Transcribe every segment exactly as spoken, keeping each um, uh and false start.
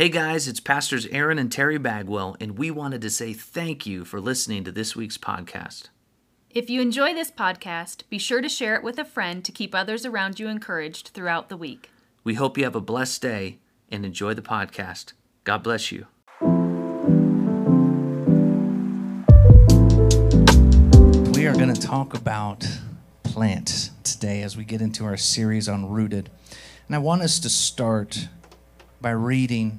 Hey guys, it's Pastors Aaron and Terry Bagwell, and we wanted to say thank you for listening to this week's podcast. If you enjoy this podcast, be sure to share it with a friend to keep others around you encouraged throughout the week. We hope you have a blessed day and enjoy the podcast. God bless you. We are going to talk about plants today as we get into our series on Rooted. And I want us to start by reading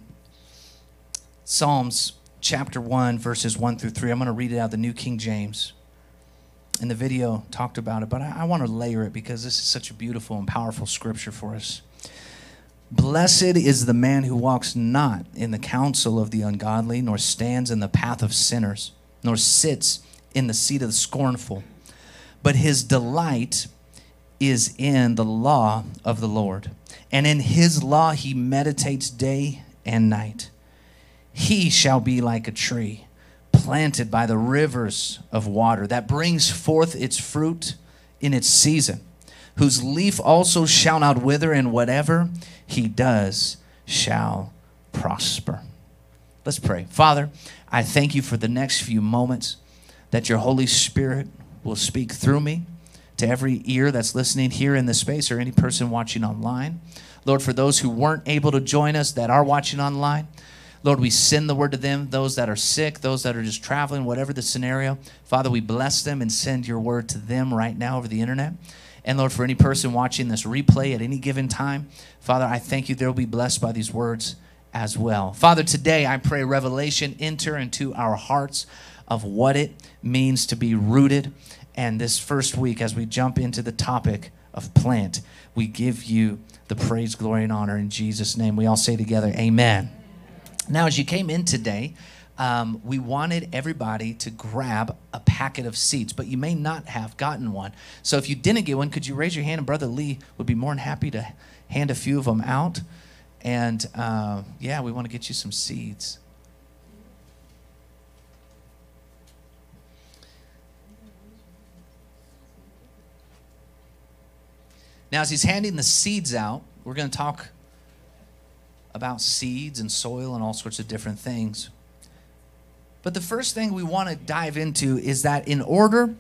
Psalms chapter one, verses one through three. I'm going to read it out of the New King James. And the video talked about it, but I, I want to layer it because this is such a beautiful and powerful scripture for us. Blessed is the man who walks not in the counsel of the ungodly, nor stands in the path of sinners, nor sits in the seat of the scornful. But his delight is in the law of the Lord, and in his law he meditates day and night. He shall be like a tree planted by the rivers of water that brings forth its fruit in its season, whose leaf also shall not wither, and whatever he does shall prosper. Let's pray. Father, I thank you for the next few moments that your Holy Spirit will speak through me to every ear that's listening here in this space or any person watching online. Lord, for those who weren't able to join us that are watching online, Lord, we send the word to them, those that are sick, those that are just traveling, whatever the scenario. Father, we bless them and send your word to them right now over the internet. And Lord, for any person watching this replay at any given time, Father, I thank you they'll be blessed by these words as well. Father, today I pray revelation enter into our hearts of what it means to be rooted. And this first week, as we jump into the topic of plant, we give you the praise, glory, and honor in Jesus' name. We all say together, amen. Amen. Now, as you came in today, um, we wanted everybody to grab a packet of seeds, but you may not have gotten one. So if you didn't get one, could you raise your hand? And Brother Lee would be more than happy to hand a few of them out. And uh, yeah, we want to get you some seeds. Now, as he's handing the seeds out, we're going to talk about seeds and soil and all sorts of different things. But the first thing we want to dive into is that in order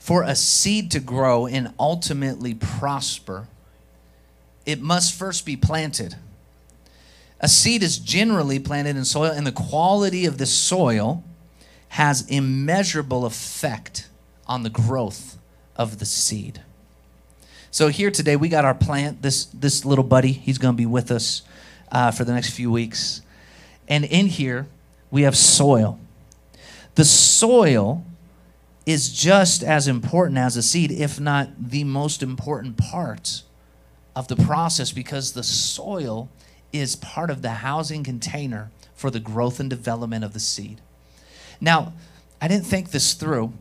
for a seed to grow and ultimately prosper, it must first be planted. A seed is generally planted in soil, and the quality of the soil has immeasurable effect on the growth of the seed. So here today, we got our plant, this this little buddy. He's going to be with us uh, for the next few weeks. And in here, we have soil. The soil is just as important as a seed, if not the most important part of the process, because the soil is part of the housing container for the growth and development of the seed. Now, I didn't think this through.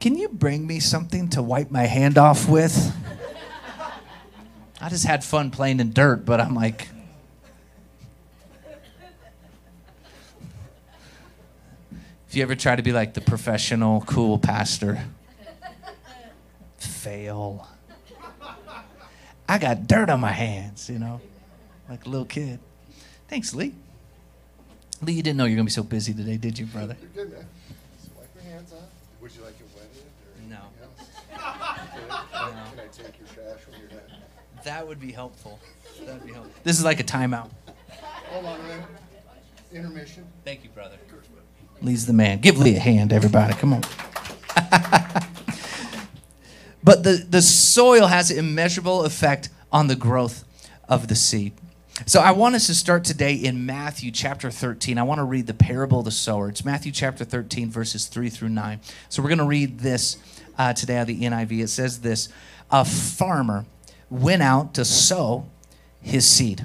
Can you bring me something to wipe my hand off with? I just had fun playing in dirt, but I'm like, if you ever try to be like the professional, cool pastor, fail. I got dirt on my hands, you know, like a little kid. Thanks, Lee. Lee, you didn't know you were going to be so busy today, did you, brother? You're good, man. Just wipe your hands off. Would you like it wetted? No. Else? No. Can I take your trash when you're done? That would be helpful. That would be helpful. This is like a timeout. Hold on, man. Intermission. Thank you, brother. Lee's the man. Give Lee a hand, everybody. Come on. But the, the soil has an immeasurable effect on the growth of the seed. So I want us to start today in Matthew chapter thirteen. I want to read the parable of the sower. It's Matthew chapter thirteen, verses three through nine. So we're going to read this uh, today out of the N I V. It says this: a farmer went out to sow his seed.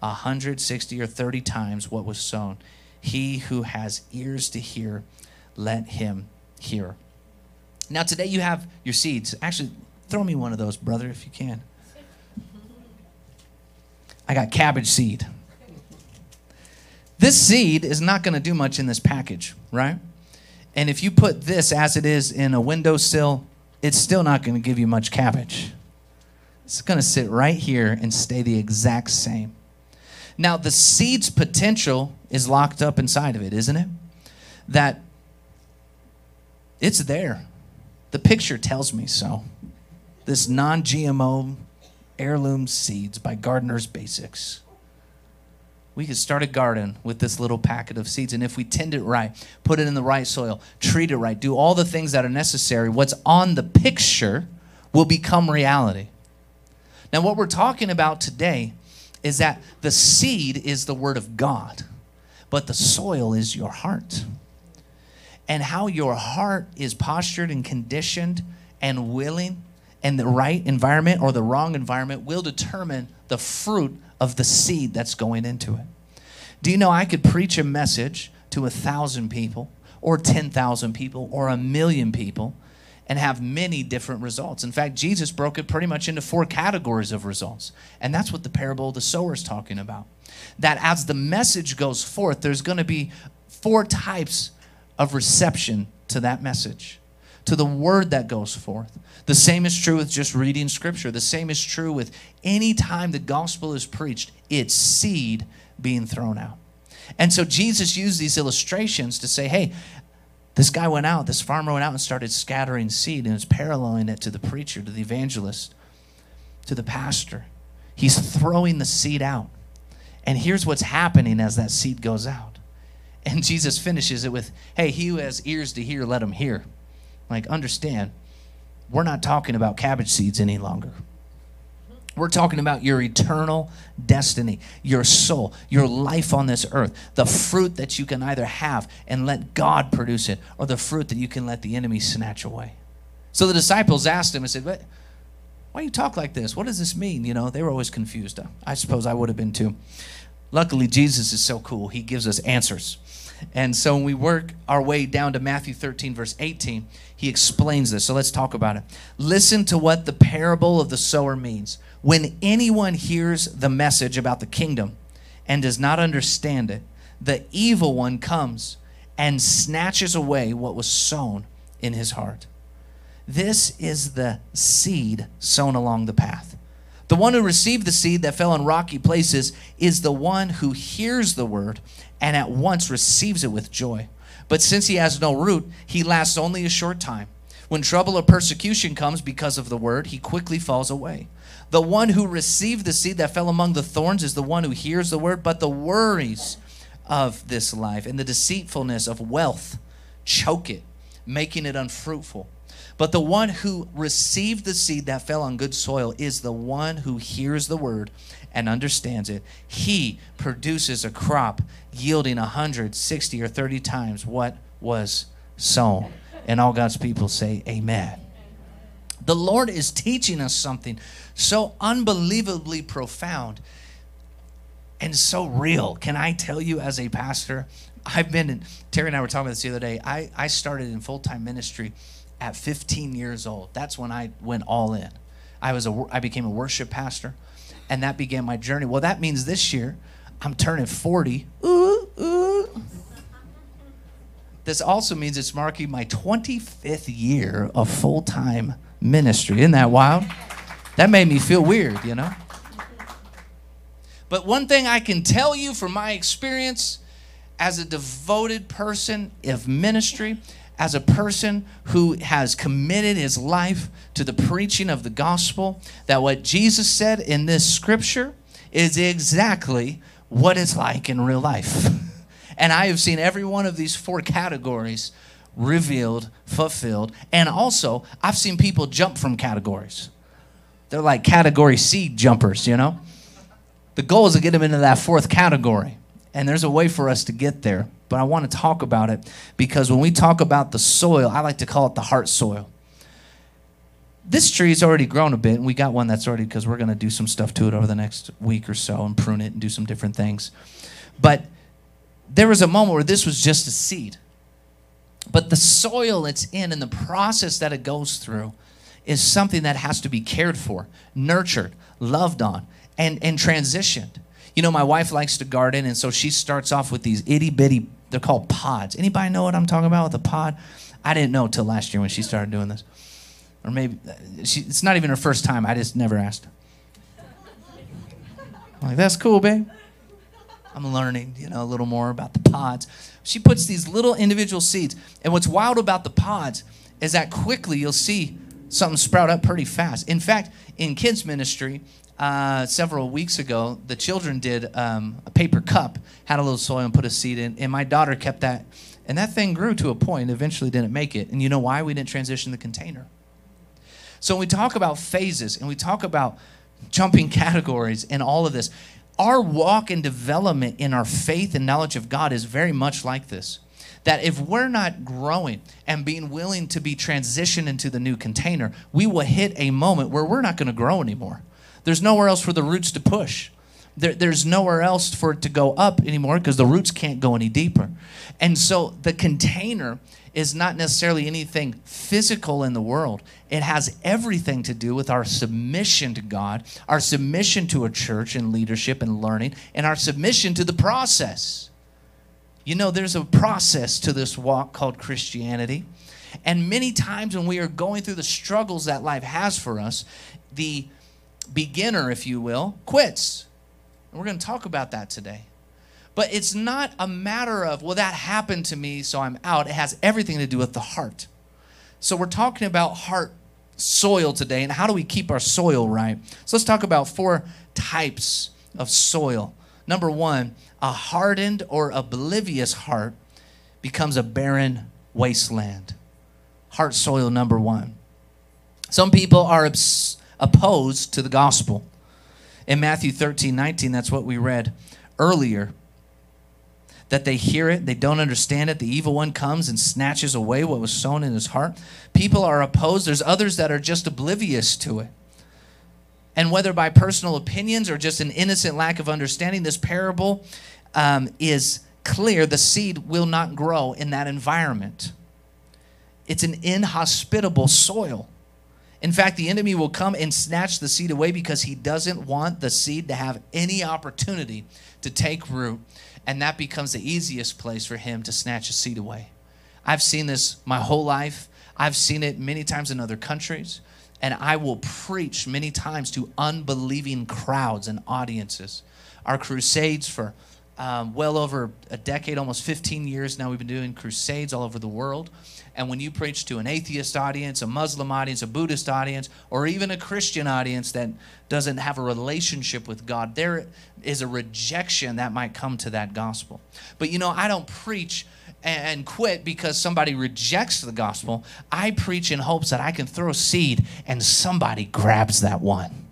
one hundred sixty or thirty times what was sown. He who has ears to hear, let him hear. Now today you have your seeds. Actually, throw me one of those, brother, if you can. I got cabbage seed. This seed is not going to do much in this package, right? And if you put this as it is in a windowsill, it's still not going to give you much cabbage. It's going to sit right here and stay the exact same. Now, the seed's potential is locked up inside of it, isn't it? That it's there. The picture tells me so. This non-G M O heirloom seeds by Gardener's Basics. We could start a garden with this little packet of seeds. And if we tend it right, put it in the right soil, treat it right, do all the things that are necessary, what's on the picture will become reality. Now, what we're talking about today is that the seed is the word of God, but the soil is your heart. And how your heart is postured and conditioned and willing and the right environment or the wrong environment will determine the fruit of the seed that's going into it. Do you know I could preach a message to a thousand people or ten thousand people or a million people and have many different results? In fact, Jesus broke it pretty much into four categories of results. And that's what the parable of the sower is talking about. That as the message goes forth, there's going to be four types of reception to that message, to the word that goes forth. The same is true with just reading scripture. The same is true with any time the gospel is preached, it's seed being thrown out. And so Jesus used these illustrations to say, hey, this guy went out, this farmer went out and started scattering seed, and it's paralleling it to the preacher, to the evangelist, to the pastor. He's throwing the seed out. And here's what's happening as that seed goes out. And Jesus finishes it with, hey, he who has ears to hear, let him hear. Like, understand, we're not talking about cabbage seeds any longer. We're talking about your eternal destiny, your soul, your life on this earth, the fruit that you can either have and let God produce it, or the fruit that you can let the enemy snatch away. So the disciples asked him and said, what, why do you talk like this? What does this mean? You know, they were always confused. I suppose I would have been too. Luckily, Jesus is so cool. He gives us answers. And so when we work our way down to Matthew thirteen, verse eighteen, he explains this. So let's talk about it. Listen to what the parable of the sower means. When anyone hears the message about the kingdom and does not understand it, the evil one comes and snatches away what was sown in his heart. This is the seed sown along the path. The one who received the seed that fell in rocky places is the one who hears the word and at once receives it with joy. But since he has no root, he lasts only a short time. When trouble or persecution comes because of the word, he quickly falls away. The one who received the seed that fell among the thorns is the one who hears the word, but the worries of this life and the deceitfulness of wealth choke it, making it unfruitful. But the one who received the seed that fell on good soil is the one who hears the word and understands it. He produces a crop yielding one hundred sixty or thirty times what was sown. And all God's people say, amen. The Lord is teaching us something so unbelievably profound and so real. Can I tell you as a pastor, I've been in, Terry and I were talking about this the other day, I, I started in full-time ministry at fifteen years old. That's when I went all in. I was a, I became a worship pastor, and that began my journey. Well, that means this year I'm turning forty. Ooh, ooh. This also means it's marking my twenty-fifth year of full-time ministry. Isn't that wild? That made me feel weird, you know? But one thing I can tell you from my experience as a devoted person of ministry, as a person who has committed his life to the preaching of the gospel, that what Jesus said in this scripture is exactly what it's like in real life. And I have seen every one of these four categories revealed, fulfilled, and also I've seen people jump from categories. They're like category C jumpers, you know? The goal is to get them into that fourth category, and there's a way for us to get there. But I want to talk about it because when we talk about the soil, I like to call it the heart soil. this tree's already grown a bit, and we got one that's already, because we're going to do some stuff to it over the next week or so and prune it and do some different things. But there was a moment where this was just a seed. But the soil it's in and the process that it goes through is something that has to be cared for, nurtured, loved on, and, and transitioned. You know, my wife likes to garden, and so she starts off with these itty-bitty, they're called pods. Anybody know what I'm talking about with a pod? I didn't know till last year when she started doing this. Or maybe, she, it's not even her first time. I just never asked her. I'm like, that's cool, babe. I'm learning, you know, a little more about the pods. She puts these little individual seeds. And what's wild about the pods is that quickly you'll see something sprout up pretty fast. In fact, in kids' ministry, uh, several weeks ago, the children did um, a paper cup, had a little soil and put a seed in. And my daughter kept that. And that thing grew to a point, eventually didn't make it. And you know why? We didn't transition the container. So when we talk about phases and we talk about jumping categories and all of this, our walk and development in our faith and knowledge of God is very much like this. That if we're not growing and being willing to be transitioned into the new container, we will hit a moment where we're not going to grow anymore. There's nowhere else for the roots to push. There, there's nowhere else for it to go up anymore because the roots can't go any deeper. And so the container is not necessarily anything physical in the world. It has everything to do with our submission to God, our submission to a church and leadership and learning, and our submission to the process. You know, there's a process to this walk called Christianity. And many times when we are going through the struggles that life has for us, the beginner, if you will, quits. And we're going to talk about that today. But it's not a matter of, well, that happened to me, so I'm out. It has everything to do with the heart. So we're talking about heart soil today, and how do we keep our soil right? So let's talk about four types of soil. Number one, a hardened or oblivious heart becomes a barren wasteland. Heart soil number one. Some people are obs- opposed to the gospel. In Matthew thirteen nineteen, that's what we read earlier, that they hear it, they don't understand it, the evil one comes and snatches away what was sown in his heart. People are opposed. There's others that are just oblivious to it. And whether by personal opinions or just an innocent lack of understanding, this parable um, is clear. The seed will not grow in that environment. It's an inhospitable soil. In fact, the enemy will come and snatch the seed away because he doesn't want the seed to have any opportunity to take root, and that becomes the easiest place for him to snatch a seed away. I've seen this my whole life. I've seen it many times in other countries, and I will preach many times to unbelieving crowds and audiences. Our crusades for um, well over a decade, almost fifteen years now, we've been doing crusades all over the world. And when you preach to an atheist audience, a Muslim audience, a Buddhist audience, or even a Christian audience that doesn't have a relationship with God, there is a rejection that might come to that gospel. But you know, I don't preach and quit because somebody rejects the gospel. I preach in hopes that I can throw a seed and somebody grabs that one.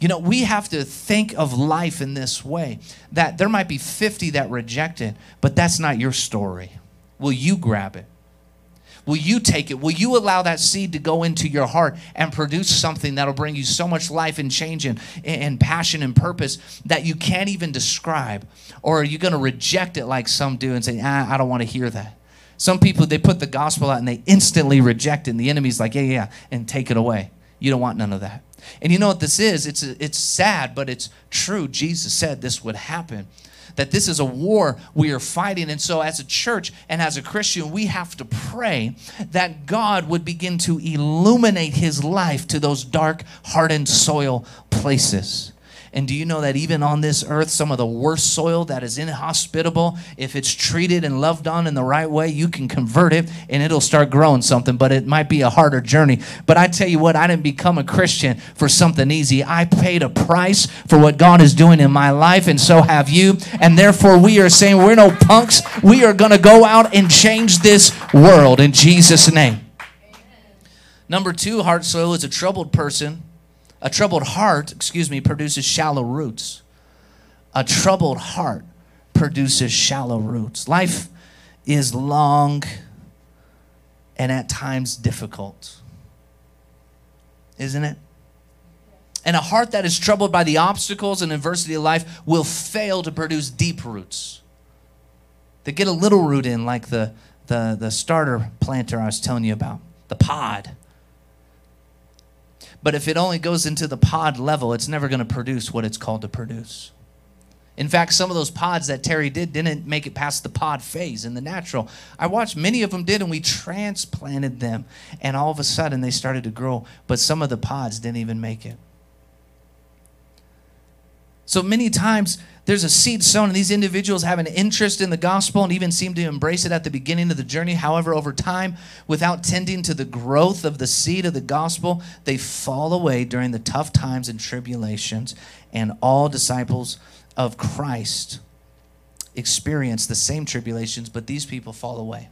You know, we have to think of life in this way, that there might be fifty that reject it, but that's not your story. Will you grab it? Will you take it? Will you allow that seed to go into your heart and produce something that'll bring you so much life and change and, and passion and purpose that you can't even describe? Or are you going to reject it like some do and say, ah, I don't want to hear that? Some people, they put the gospel out and they instantly reject it. And the enemy's like, yeah, yeah, and take it away. You don't want none of that. And you know what this is? It's, it's sad, but it's true. Jesus said this would happen. That this is a war we are fighting. And so as a church and as a Christian, we have to pray that God would begin to illuminate his life to those dark, hardened soil places. And do you know that even on this earth, some of the worst soil that is inhospitable, if it's treated and loved on in the right way, you can convert it and it'll start growing something, but it might be a harder journey. But I tell you what, I didn't become a Christian for something easy. I paid a price for what God is doing in my life, and so have you. And therefore, we are saying we're no punks. We are going to go out and change this world in Jesus' name. Number two, heart soil is a troubled person. A troubled heart, excuse me, produces shallow roots. A troubled heart produces shallow roots. Life is long and at times difficult. isn't it? And a heart that is troubled by the obstacles and adversity of life will fail to produce deep roots. They get a little root in, like the, the, the starter planter I was telling you about, the pod. But if it only goes into the pod level, it's never going to produce what it's called to produce. In fact, some of those pods that Terry did didn't make it past the pod phase in the natural. I watched many of them did, and we transplanted them, and all of a sudden they started to grow, but some of the pods didn't even make it. So many times there's a seed sown, and these individuals have an interest in the gospel and even seem to embrace it at the beginning of the journey. However, over time, without tending to the growth of the seed of the gospel, they fall away during the tough times and tribulations, and all disciples of Christ experience the same tribulations, but these people fall away.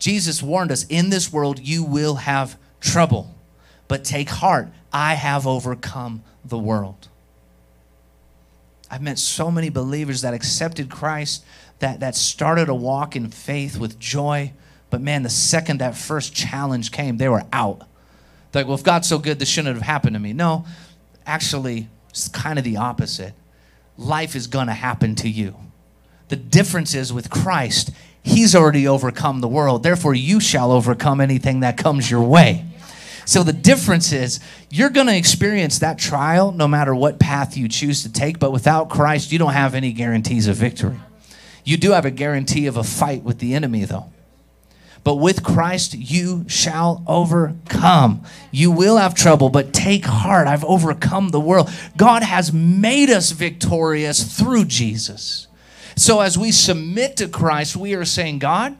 Jesus warned us, in this world you will have trouble, but take heart, I have overcome the world. I've met so many believers that accepted Christ, that, that started a walk in faith with joy, but man, the second that first challenge came, they were out. They're like, well, if God's so good, this shouldn't have happened to me. No, actually, it's kind of the opposite. Life is going to happen to you. The difference is with Christ, he's already overcome the world. Therefore, you shall overcome anything that comes your way. So the difference is you're going to experience that trial no matter what path you choose to take. But without Christ, you don't have any guarantees of victory. You do have a guarantee of a fight with the enemy, though. But with Christ, you shall overcome. You will have trouble, but take heart. I've overcome the world. God has made us victorious through Jesus. So as we submit to Christ, we are saying, God,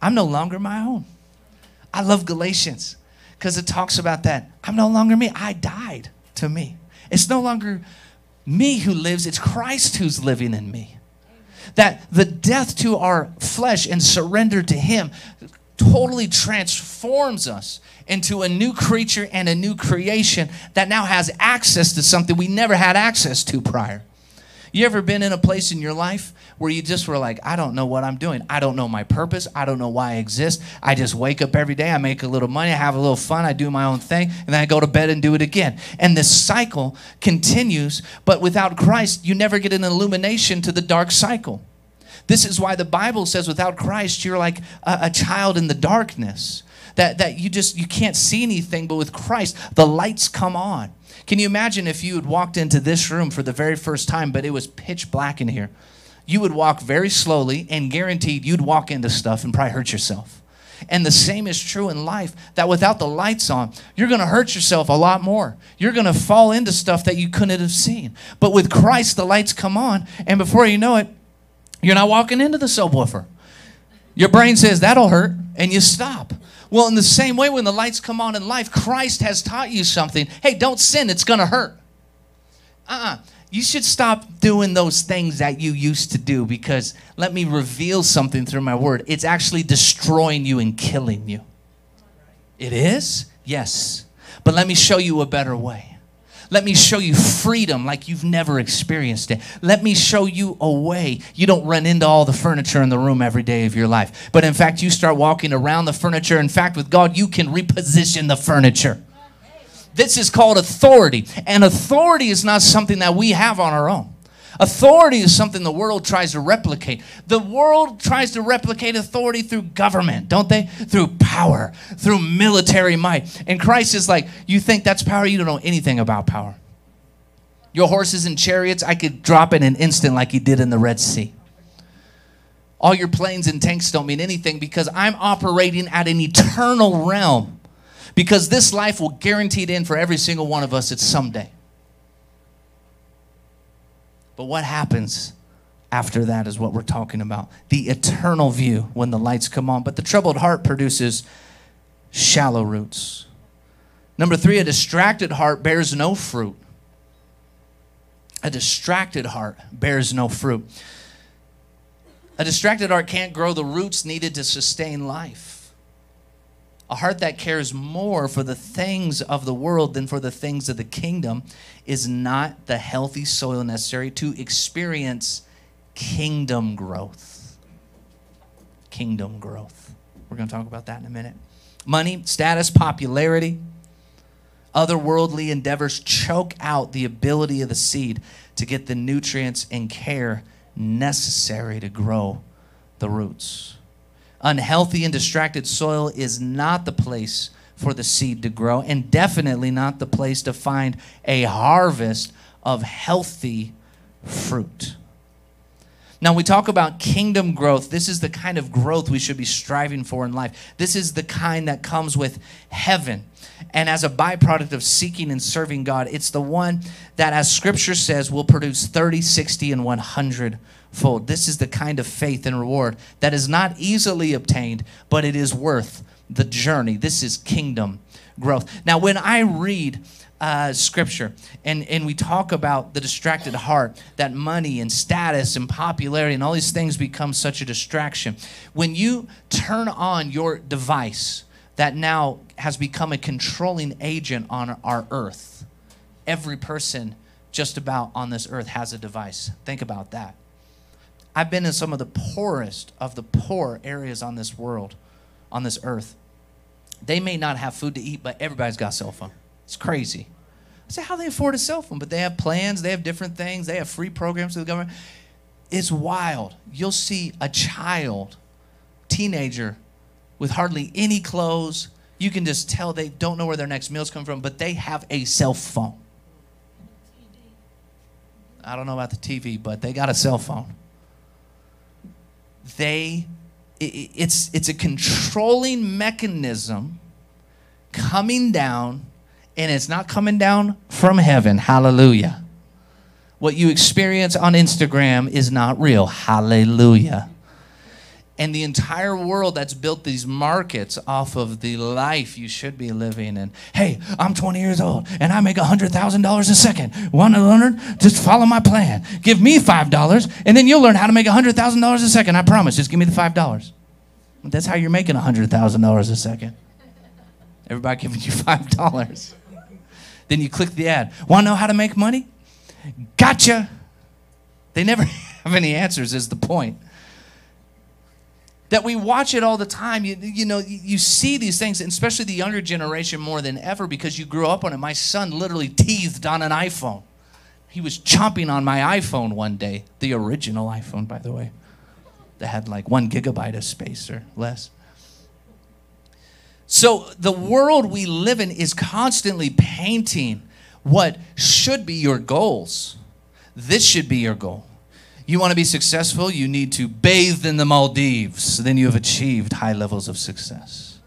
I'm no longer my own. I love Galatians because it talks about that. I'm no longer me. I died to me. It's no longer me who lives. It's Christ who's living in me. That the death to our flesh and surrender to him totally transforms us into a new creature and a new creation that now has access to something we never had access to prior. You ever been in a place in your life where you just were like, I don't know what I'm doing. I don't know my purpose. I don't know why I exist. I just wake up every day. I make a little money. I have a little fun. I do my own thing. And then I go to bed and do it again. And this cycle continues. But without Christ, you never get an illumination to the dark cycle. This is why the Bible says without Christ, you're like a, a child in the darkness. That, that you just, you can't see anything. But with Christ, the lights come on. Can you imagine if you had walked into this room for the very first time, but it was pitch black in here? You would walk very slowly, and guaranteed you'd walk into stuff and probably hurt yourself. And the same is true in life, that without the lights on, you're going to hurt yourself a lot more. You're going to fall into stuff that you couldn't have seen. But with Christ, the lights come on, and before you know it, you're not walking into the subwoofer. Your brain says, that'll hurt, and you stop. Well, in the same way, when the lights come on in life, Christ has taught you something. Hey, don't sin. It's going to hurt. Uh-uh. You should stop doing those things that you used to do, because let me reveal something through my word. It's actually destroying you and killing you. It is? Yes. But let me show you a better way. Let me show you freedom like you've never experienced it. Let me show you a way. You don't run into all the furniture in the room every day of your life. But in fact, you start walking around the furniture. In fact, with God, you can reposition the furniture. This is called authority. And authority is not something that we have on our own. Authority is something the world tries to replicate. The world tries to replicate authority through government, don't they? Through power, through military might. And Christ is like, you think that's power? You don't know anything about power. Your horses and chariots, I could drop in an instant like he did in the Red Sea. All your planes and tanks don't mean anything, because I'm operating at an eternal realm. Because this life will guarantee it in for every single one of us at some day. But what happens after that is what we're talking about. The eternal view when the lights come on. But the troubled heart produces shallow roots. Number three, a distracted heart bears no fruit. A distracted heart bears no fruit. A distracted heart can't grow the roots needed to sustain life. A heart that cares more for the things of the world than for the things of the kingdom is not the healthy soil necessary to experience kingdom growth. Kingdom growth. We're going to talk about that in a minute. Money, status, popularity, Otherworldly endeavors choke out the ability of the seed to get the nutrients and care necessary to grow the roots. Unhealthy and distracted soil is not the place for the seed to grow, and definitely not the place to find a harvest of healthy fruit. Now, we talk about kingdom growth. This is the kind of growth we should be striving for in life. This is the kind that comes with heaven. And as a byproduct of seeking and serving God, it's the one that, as Scripture says, will produce thirty, sixty, and one hundred fold. This is the kind of faith and reward that is not easily obtained, but it is worth the journey. This is kingdom growth. Now, when I read Uh, scripture and, and we talk about the distracted heart, that money and status and popularity and all these things become such a distraction. When you turn on your device that now has become a controlling agent on our earth, every person just about on this earth has a device. Think about that. I've been in some of the poorest of the poor areas on this world, on this earth. They may not have food to eat, but everybody's got a cell phone. It's crazy. I say, how do they afford a cell phone? But they have plans. They have different things. They have free programs through the government. It's wild. You'll see a child, teenager, with hardly any clothes. You can just tell they don't know where their next meal's come from, but they have a cell phone. I don't know about the T V, but they got a cell phone. They, it, it's, it's a controlling mechanism coming down. And it's not coming down from heaven. Hallelujah. What you experience on Instagram is not real. Hallelujah. And the entire world that's built these markets off of the life you should be living in. Hey, I'm twenty years old and I make one hundred thousand dollars a second. Want to learn? Just follow my plan. Give me five dollars and then you'll learn how to make one hundred thousand dollars a second. I promise. Just give me the five dollars. That's how you're making one hundred thousand dollars a second. Everybody giving you five dollars. Then you click the ad. Want to know how to make money? Gotcha. They never have any answers is the point. That we watch it all the time. You, you know, you see these things, and especially the younger generation more than ever because you grew up on it. My son literally teethed on an iPhone. He was chomping on my iPhone one day. The original iPhone, by the way. That had like one gigabyte of space or less. So the world we live in is constantly painting what should be your goals. This should be your goal. You want to be successful, you need to bathe in the Maldives. Then you have achieved high levels of success.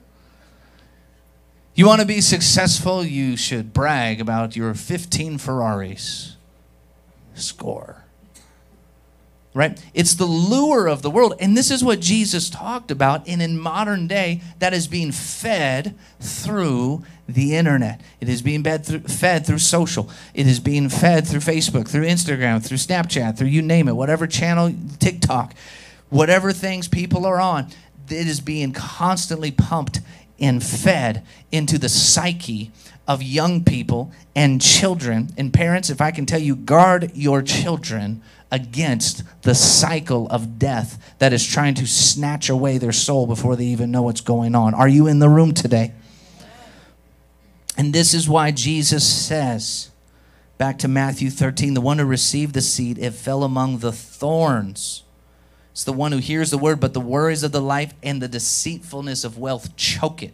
You want to be successful, you should brag about your fifteen Ferraris. Score. Right? It's the lure of the world. And this is what Jesus talked about. And in modern day, that is being fed through the internet. It is being fed through, fed through social. It is being fed through Facebook, through Instagram, through Snapchat, through you name it, whatever channel, TikTok, whatever things people are on. It is being constantly pumped and fed into the psyche of young people and children. And parents, if I can tell you, guard your children against the cycle of death that is trying to snatch away their soul before they even know what's going on. Are you in the room today? And this is why Jesus says, back to Matthew thirteen, the one who received the seed, it fell among the thorns. It's the one who hears the word, but the worries of the life and the deceitfulness of wealth choke it.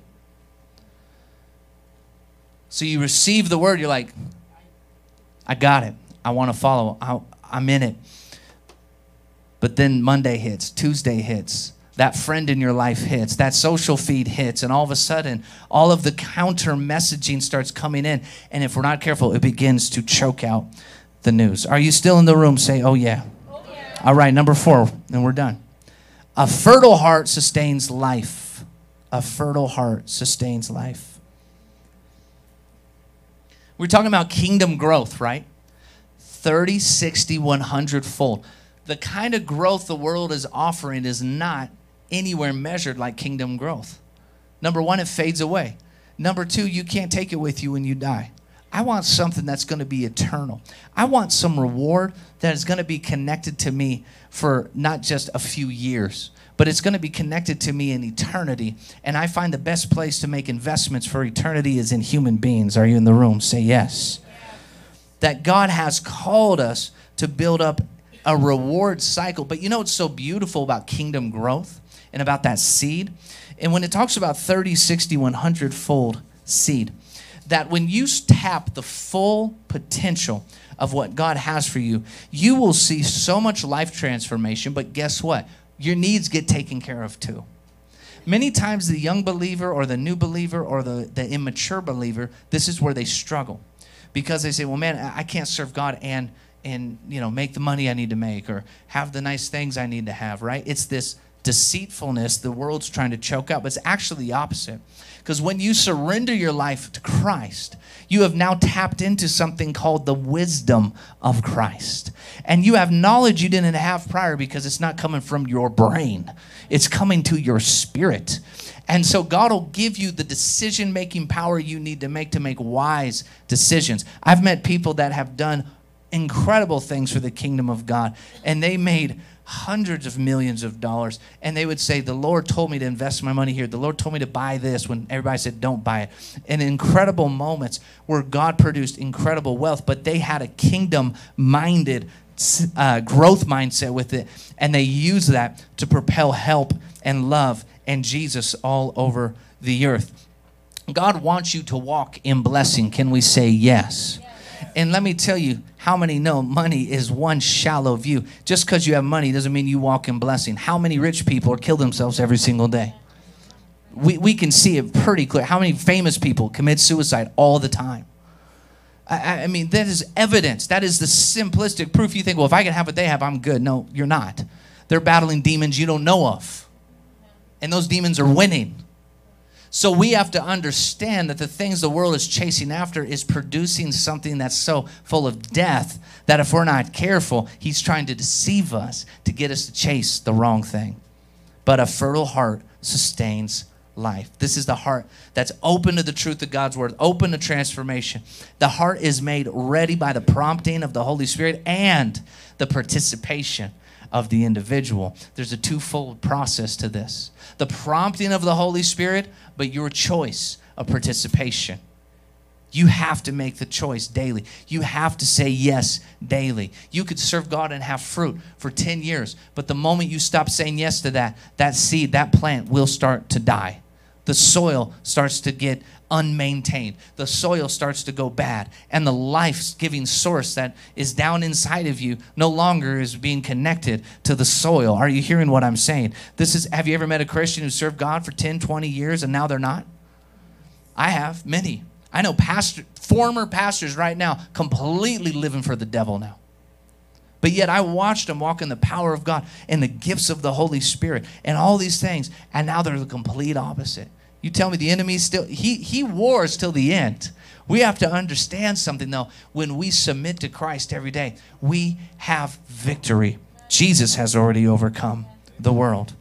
So you receive the word, you're like, I got it. I want to follow. I, I'm in it. But then Monday hits, Tuesday hits, that friend in your life hits, that social feed hits, and all of a sudden, all of the counter messaging starts coming in, and if we're not careful, it begins to choke out the news. Are you still in the room? Say, oh yeah. Oh, yeah. All right, number four, and we're done. A fertile heart sustains life. A fertile heart sustains life. We're talking about kingdom growth, right? thirty, sixty, one hundred fold. The kind of growth the world is offering is not anywhere measured like kingdom growth. Number one, it fades away. Number two, you can't take it with you when you die. I want something that's going to be eternal. I want some reward that is going to be connected to me for not just a few years, but it's going to be connected to me in eternity. And I find the best place to make investments for eternity is in human beings. Are you in the room? Say yes. Yes. That God has called us to build up a reward cycle. But you know what's so beautiful about kingdom growth and about that seed? And when it talks about thirty, sixty, one hundred fold seed, that when you tap the full potential of what God has for you, you will see so much life transformation. But guess what? Your needs get taken care of too. Many times the young believer or the new believer or the, the immature believer, this is where they struggle, because they say, well, man, I can't serve God and, and you know, make the money I need to make or have the nice things I need to have, right? It's this deceitfulness the world's trying to choke up. It's actually the opposite. Because when you surrender your life to Christ, you have now tapped into something called the wisdom of Christ. And you have knowledge you didn't have prior, because it's not coming from your brain. It's coming to your spirit. And so God will give you the decision-making power you need to make to make wise decisions. I've met people that have done incredible things for the kingdom of God, and they made hundreds of millions of dollars, and they would say, the Lord told me to invest my money here. The Lord told me to buy this when everybody said don't buy it. And incredible moments where God produced incredible wealth, but they had a kingdom-minded uh, growth mindset with it, and they used that to propel help and love and Jesus all over the earth. God wants you to walk in blessing. Can we say yes? Yes. And let me tell you, how many know money is one shallow view? Just because you have money doesn't mean you walk in blessing. How many rich people are kill themselves every single day? We, we can see it pretty clear. How many famous people commit suicide all the time? I, I mean, that is evidence. That is the simplistic proof. You think, well, if I can have what they have, I'm good. No, you're not. They're battling demons you don't know of. And those demons are winning. So we have to understand that the things the world is chasing after is producing something that's so full of death that if we're not careful, he's trying to deceive us to get us to chase the wrong thing. But a fertile heart sustains life. This is the heart that's open to the truth of God's word, open to transformation. The heart is made ready by the prompting of the Holy Spirit and the participation of the individual. There's a twofold process to this. The prompting of the Holy Spirit, but your choice of participation. You have to make the choice daily. You have to say yes daily. You could serve God and have fruit for ten years, but the moment you stop saying yes to that, that seed, that plant will start to die. The soil starts to get unmaintained. The soil starts to go bad. And the life-giving source that is down inside of you no longer is being connected to the soil. Are you hearing what I'm saying? This is, have you ever met a Christian who served God for ten, twenty years and now they're not? I have, many. I know pastor, former pastors right now completely living for the devil now. But yet I watched them walk in the power of God and the gifts of the Holy Spirit and all these things. And now they're the complete opposite. You tell me the enemy still, he, he wars till the end. We have to understand something though. When we submit to Christ every day, we have victory. Jesus has already overcome the world.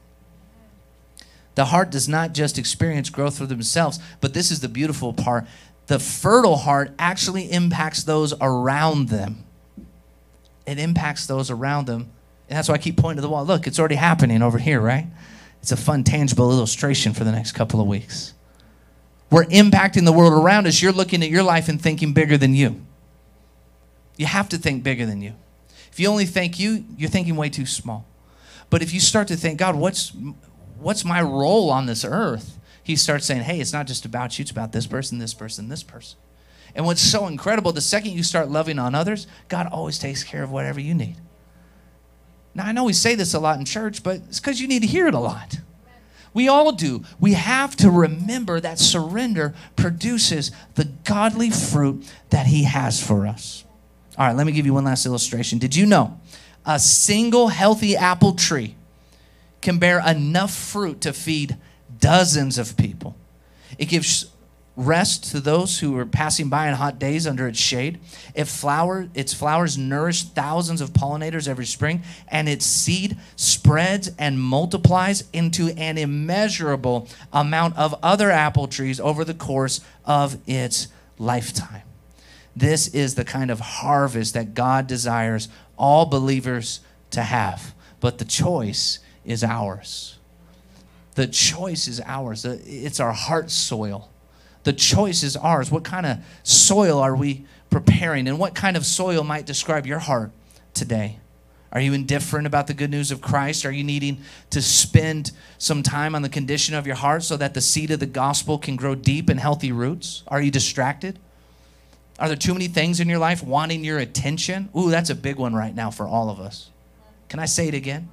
The heart does not just experience growth for themselves, but this is the beautiful part. The fertile heart actually impacts those around them. It impacts those around them. And that's why I keep pointing to the wall. Look, it's already happening over here, right? It's a fun, tangible illustration for the next couple of weeks. We're impacting the world around us. You're looking at your life and thinking bigger than you. You have to think bigger than you. If you only think you, you're thinking way too small. But if you start to think, God, what's, what's my role on this earth? He starts saying, hey, it's not just about you. It's about this person, this person, this person. And what's so incredible, the second you start loving on others, God always takes care of whatever you need. Now, I know we say this a lot in church, but it's because you need to hear it a lot. We all do. We have to remember that surrender produces the godly fruit that he has for us. All right, let me give you one last illustration. Did you know a single healthy apple tree can bear enough fruit to feed dozens of people? It gives rest to those who are passing by on hot days under its shade. It flower, its flowers nourish thousands of pollinators every spring, and its seed spreads and multiplies into an immeasurable amount of other apple trees over the course of its lifetime. This is the kind of harvest that God desires all believers to have. But the choice is ours. The choice is ours. It's our heart soil. The choice is ours. What kind of soil are we preparing? And what kind of soil might describe your heart today? Are you indifferent about the good news of Christ? Are you needing to spend some time on the condition of your heart so that the seed of the gospel can grow deep and healthy roots? Are you distracted? Are there too many things in your life wanting your attention? Ooh, that's a big one right now for all of us. Can I say it again?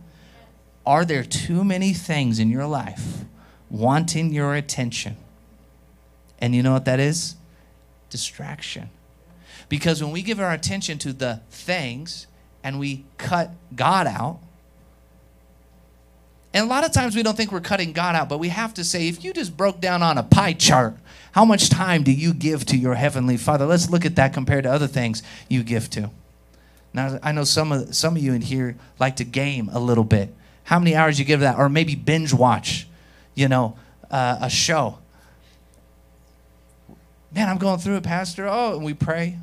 Are there too many things in your life wanting your attention? And you know what that is? Distraction. Because when we give our attention to the things and we cut God out, and a lot of times we don't think we're cutting God out, but we have to say, if you just broke down on a pie chart, how much time do you give to your Heavenly Father? Let's look at that compared to other things you give to. Now, I know some of, some of you in here like to game a little bit. How many hours you give that? Or maybe binge watch, you know, uh, a show. Man, I'm going through it, Pastor. Oh, and we pray.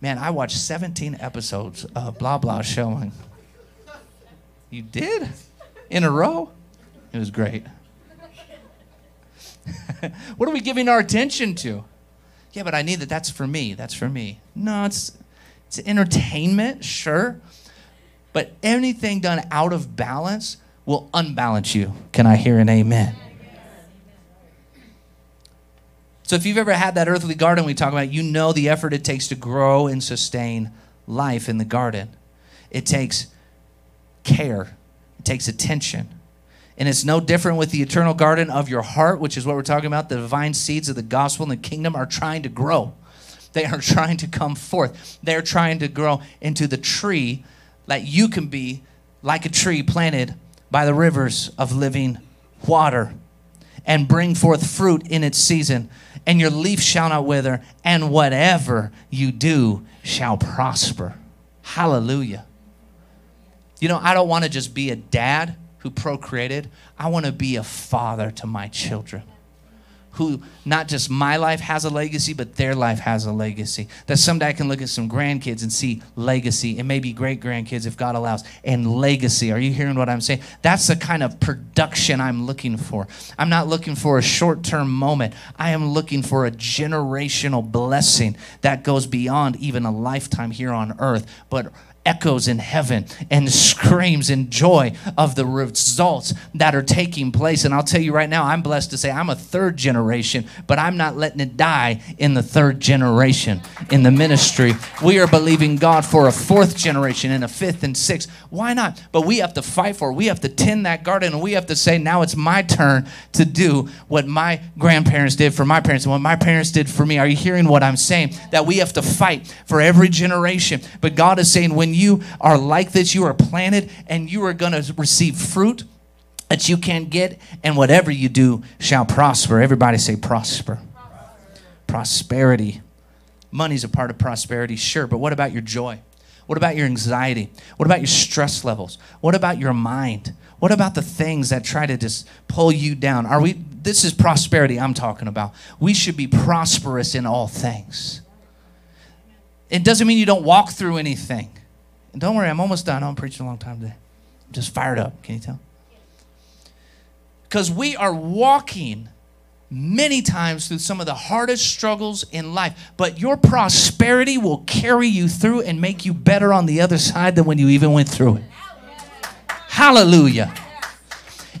Man, I watched seventeen episodes of blah, blah showing. You did? In a row? It was great. What are we giving our attention to? Yeah, but I need that. That's for me. That's for me. No, it's it's entertainment, sure. But anything done out of balance will unbalance you. Can I hear an amen? So if you've ever had that earthly garden we talk about, you know the effort it takes to grow and sustain life in the garden. It takes care. It takes attention. And it's no different with the eternal garden of your heart, which is what we're talking about. The divine seeds of the gospel and the kingdom are trying to grow. They are trying to come forth. They're trying to grow into the tree that you can be, like a tree planted by the rivers of living water, and bring forth fruit in its season, and your leaf shall not wither, and whatever you do shall prosper. Hallelujah. You know, I don't want to just be a dad who procreated. I want to be a father to my children, who not just my life has a legacy, but their life has a legacy. That someday I can look at some grandkids and see legacy, and maybe great-grandkids if God allows, and legacy. Are you hearing what I'm saying? That's the kind of production I'm looking for. I'm not looking for a short-term moment. I am looking for a generational blessing that goes beyond even a lifetime here on earth, but echoes in heaven and screams in joy of the results that are taking place. And I'll tell you right now, I'm blessed to say I'm a third generation, but I'm not letting it die in the third generation in the ministry. We are believing God for a fourth generation and a fifth and sixth. Why not? But we have to fight for it. We have to tend that garden, and we have to say, now it's my turn to do what my grandparents did for my parents and what my parents did for me. Are you hearing what I'm saying? That we have to fight for every generation. But God is saying, when you You are like this, you are planted, and you are going to receive fruit that you can't get, and whatever you do shall prosper. Everybody say prosper. Prosper. Prosperity. Money's a part of prosperity, sure, but what about your joy? What about your anxiety? What about your stress levels? What about your mind? What about the things that try to just pull you down? Are we? This is prosperity I'm talking about. We should be prosperous in all things. It doesn't mean you don't walk through anything. And don't worry, I'm almost done. I'm preaching a long time today. I'm just fired up. Can you tell? Because we are walking many times through some of the hardest struggles in life. But your prosperity will carry you through and make you better on the other side than when you even went through it. Hallelujah.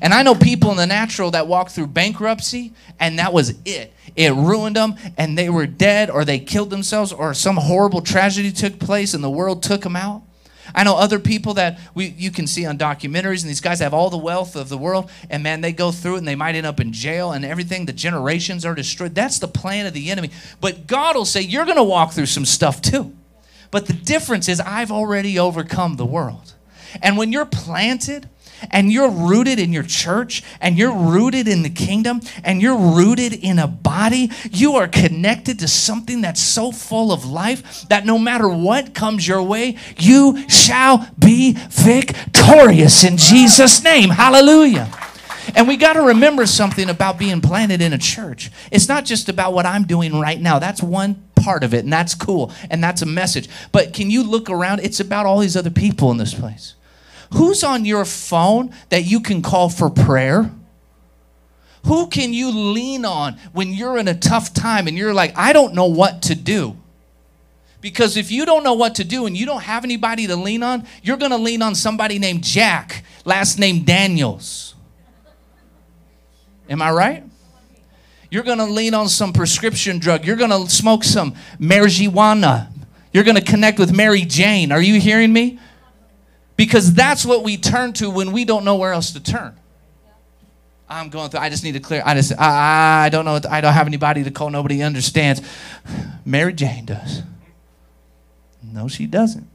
And I know people in the natural that walk through bankruptcy, and that was it. It ruined them, and they were dead, or they killed themselves, or some horrible tragedy took place, and the world took them out. I know other people that we you can see on documentaries, and these guys have all the wealth of the world, and man, they go through it, and they might end up in jail and everything. The generations are destroyed. That's the plan of the enemy. But God will say, you're going to walk through some stuff too. But the difference is I've already overcome the world. And when you're planted, and you're rooted in your church, and you're rooted in the kingdom, and you're rooted in a body, you are connected to something that's so full of life that no matter what comes your way, you shall be victorious in Jesus' name. Hallelujah. And we got to remember something about being planted in a church. It's not just about what I'm doing right now. That's one part of it, and that's cool, and that's a message. But can you look around? It's about all these other people in this place. Who's on your phone that you can call for prayer? Who can you lean on when you're in a tough time and you're like, I don't know what to do? Because if you don't know what to do and you don't have anybody to lean on, you're going to lean on somebody named Jack, last name Daniels. Am I right? You're going to lean on some prescription drug. You're going to smoke some marijuana. You're going to connect with Mary Jane. Are you hearing me? Because that's what we turn to when we don't know where else to turn. I'm going through, I just need to clear, I just, I, I don't know, I don't have anybody to call, nobody understands. Mary Jane does. No, she doesn't.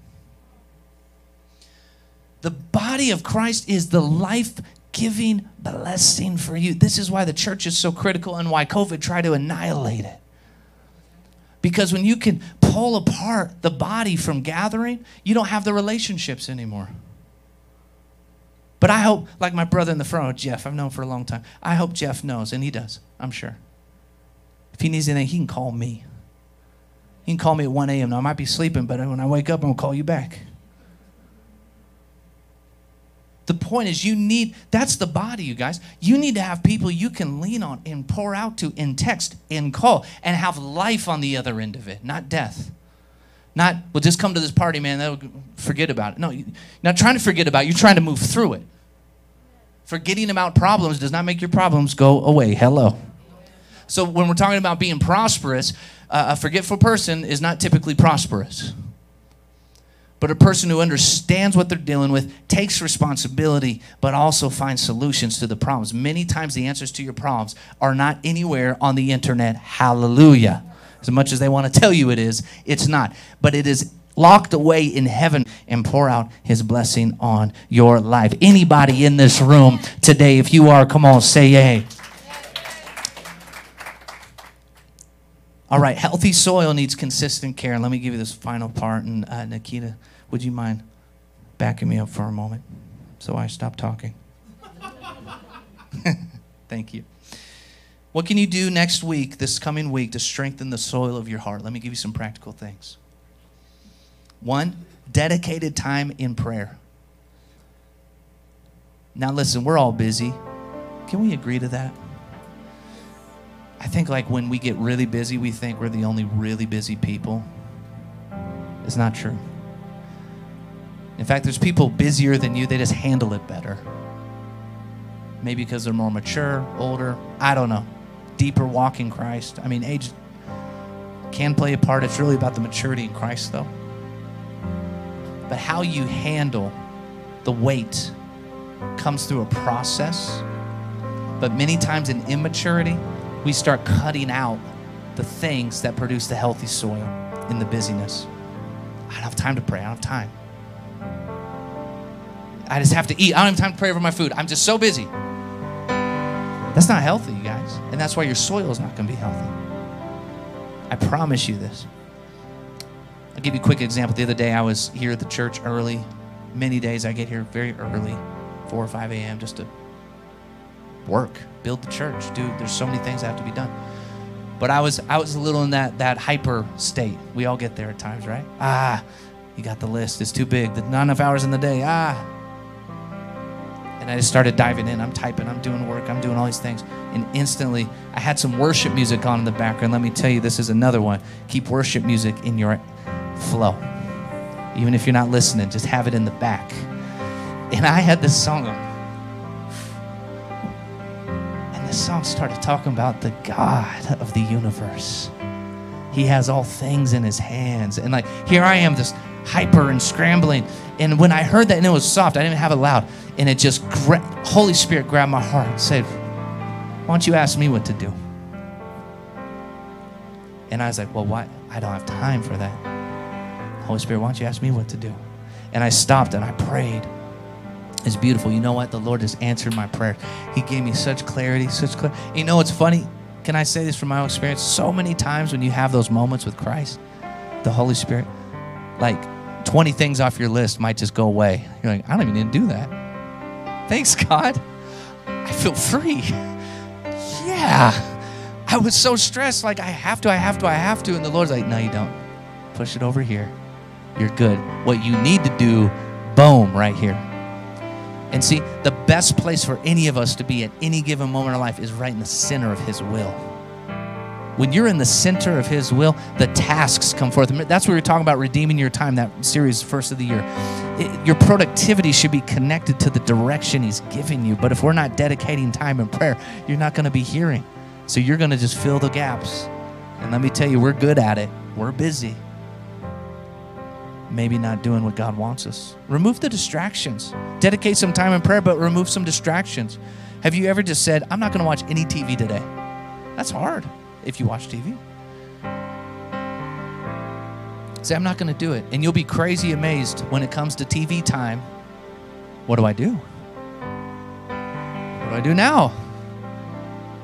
The body of Christ is the life-giving blessing for you. This is why the church is so critical and why COVID tried to annihilate it. Because when you can pull apart the body from gathering, you don't have the relationships anymore. But I hope, like my brother in the front, Jeff, I've known for a long time. I hope Jeff knows, and he does, I'm sure. If he needs anything, he can call me. He can call me at one a m Now, I might be sleeping, but when I wake up, I'm going to call you back. The point is you need, that's the body, you guys. You need to have people you can lean on and pour out to and text and call and have life on the other end of it, not death. Not, well, just come to this party, man, that'll forget about it. No, you're not trying to forget about it. You're trying to move through it. Forgetting about problems does not make your problems go away. Hello. So when we're talking about being prosperous, uh, a forgetful person is not typically prosperous. But a person who understands what they're dealing with, takes responsibility, but also finds solutions to the problems. Many times the answers to your problems are not anywhere on the internet. Hallelujah. As much as they want to tell you it is, it's not. But it is locked away in heaven and pour out his blessing on your life. Anybody in this room today, if you are, come on, say yay. All right, healthy soil needs consistent care. And let me give you this final part. And uh, Nikita, would you mind backing me up for a moment so I stop talking? Thank you. What can you do next week, this coming week, to strengthen the soil of your heart? Let me give you some practical things. One, dedicated time in prayer. Now listen, we're all busy. Can we agree to that? I think like when we get really busy, we think we're the only really busy people. It's not true. In fact, there's people busier than you. They just handle it better. Maybe because they're more mature, older, I don't know. Deeper walk in Christ. I mean, age can play a part. It's really about the maturity in Christ, though. But how you handle the weight comes through a process. But many times in immaturity, we start cutting out the things that produce the healthy soil in the busyness. I don't have time to pray. I don't have time. I just have to eat. I don't have time to pray over my food. I'm just so busy. That's not healthy, you guys. And that's why your soil is not going to be healthy. I promise you this. I'll give you a quick example. The other day, I was here at the church early. Many days I get here very early, four or five a m just to work, build the church. Dude, there's so many things that have to be done. But I was I was a little in that, that hyper state. We all get there at times, right? Ah, you got the list. It's too big. There's not enough hours in the day. Ah. And I just started diving in. I'm typing. I'm doing work. I'm doing all these things. And instantly, I had some worship music on in the background. Let me tell you, this is another one. Keep worship music in your flow. Even if you're not listening, just have it in the back. And I had this song on. And this song started talking about the God of the universe. He has all things in his hands. And like, here I am, just hyper and scrambling. And when I heard that, and it was soft, I didn't have it loud. And it just, gra- Holy Spirit grabbed my heart and said, why don't you ask me what to do? And I was like, well, why? I don't have time for that. Holy Spirit, why don't you ask me what to do? And I stopped and I prayed. It's beautiful. You know what? The Lord has answered my prayer. He gave me such clarity, such clarity. You know what's funny? Can I say this from my own experience? So many times when you have those moments with Christ, the Holy Spirit, like twenty things off your list might just go away. You're like, I don't even need to do that. Thanks, God. I feel free. Yeah. I was so stressed, like, I have to, I have to, I have to. And the Lord's like, no, you don't. Push it over here. You're good. What you need to do, boom, right here. And see, the best place for any of us to be at any given moment of life is right in the center of His will. When you're in the center of His will, the tasks come forth. That's what we were talking about, redeeming your time, that series, first of the year. It, your productivity should be connected to the direction He's giving you. But if we're not dedicating time in prayer, you're not going to be hearing. So you're going to just fill the gaps. And let me tell you, we're good at it. We're busy. Maybe not doing what God wants us. Remove the distractions. Dedicate some time in prayer, but remove some distractions. Have you ever just said, I'm not going to watch any T V today? That's hard. If you watch T V, say, I'm not going to do it. And you'll be crazy amazed when it comes to T V time. What do I do? What do I do now?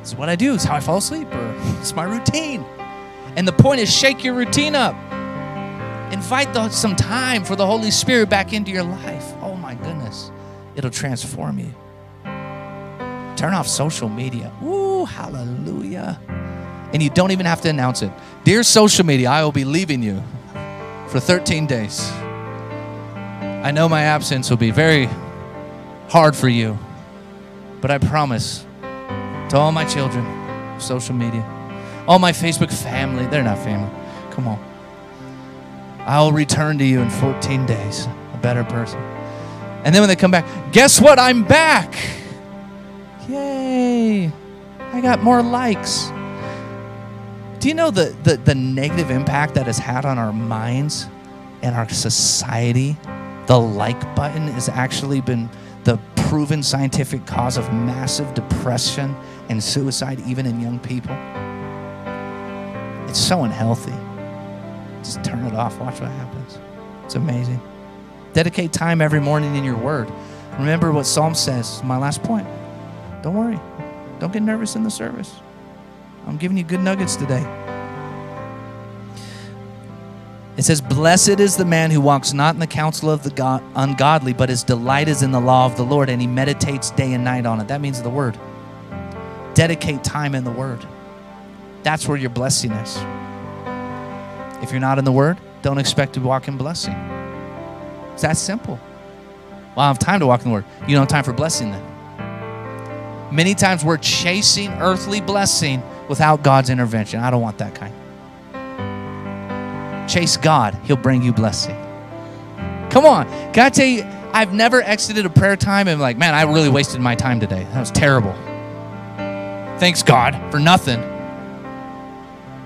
It's what I do. It's how I fall asleep, or it's my routine. And the point is, shake your routine up. Invite the, some time for the Holy Spirit back into your life. Oh my goodness. It'll transform you. Turn off social media. Woo, hallelujah. And you don't even have to announce it. Dear social media, I will be leaving you for thirteen days. I know my absence will be very hard for you, but I promise to all my children, social media, all my Facebook family, they're not family, come on. I will return to you in fourteen days, a better person. And then when they come back, guess what? I'm back. Yay. I got more likes. Do you know the, the, the negative impact that has had on our minds and our society? The like button has actually been the proven scientific cause of massive depression and suicide, even in young people. It's so unhealthy. Just turn it off. Watch what happens. It's amazing. Dedicate time every morning in your word. Remember what Psalm says. My last point. Don't worry. Don't get nervous in the service. I'm giving you good nuggets today. It says, blessed is the man who walks not in the counsel of the ungodly, but his delight is in the law of the Lord, and he meditates day and night on it. That means the word. Dedicate time in the word. That's where your blessing is. If you're not in the word, don't expect to walk in blessing. It's that simple. Well, I don't have time to walk in the word. You don't have time for blessing then. Many times we're chasing earthly blessing without God's intervention. I don't want that kind. Chase God. He'll bring you blessing. Come on. Can I tell you, I've never exited a prayer time and like, man, I really wasted my time today. That was terrible. Thanks, God, for nothing.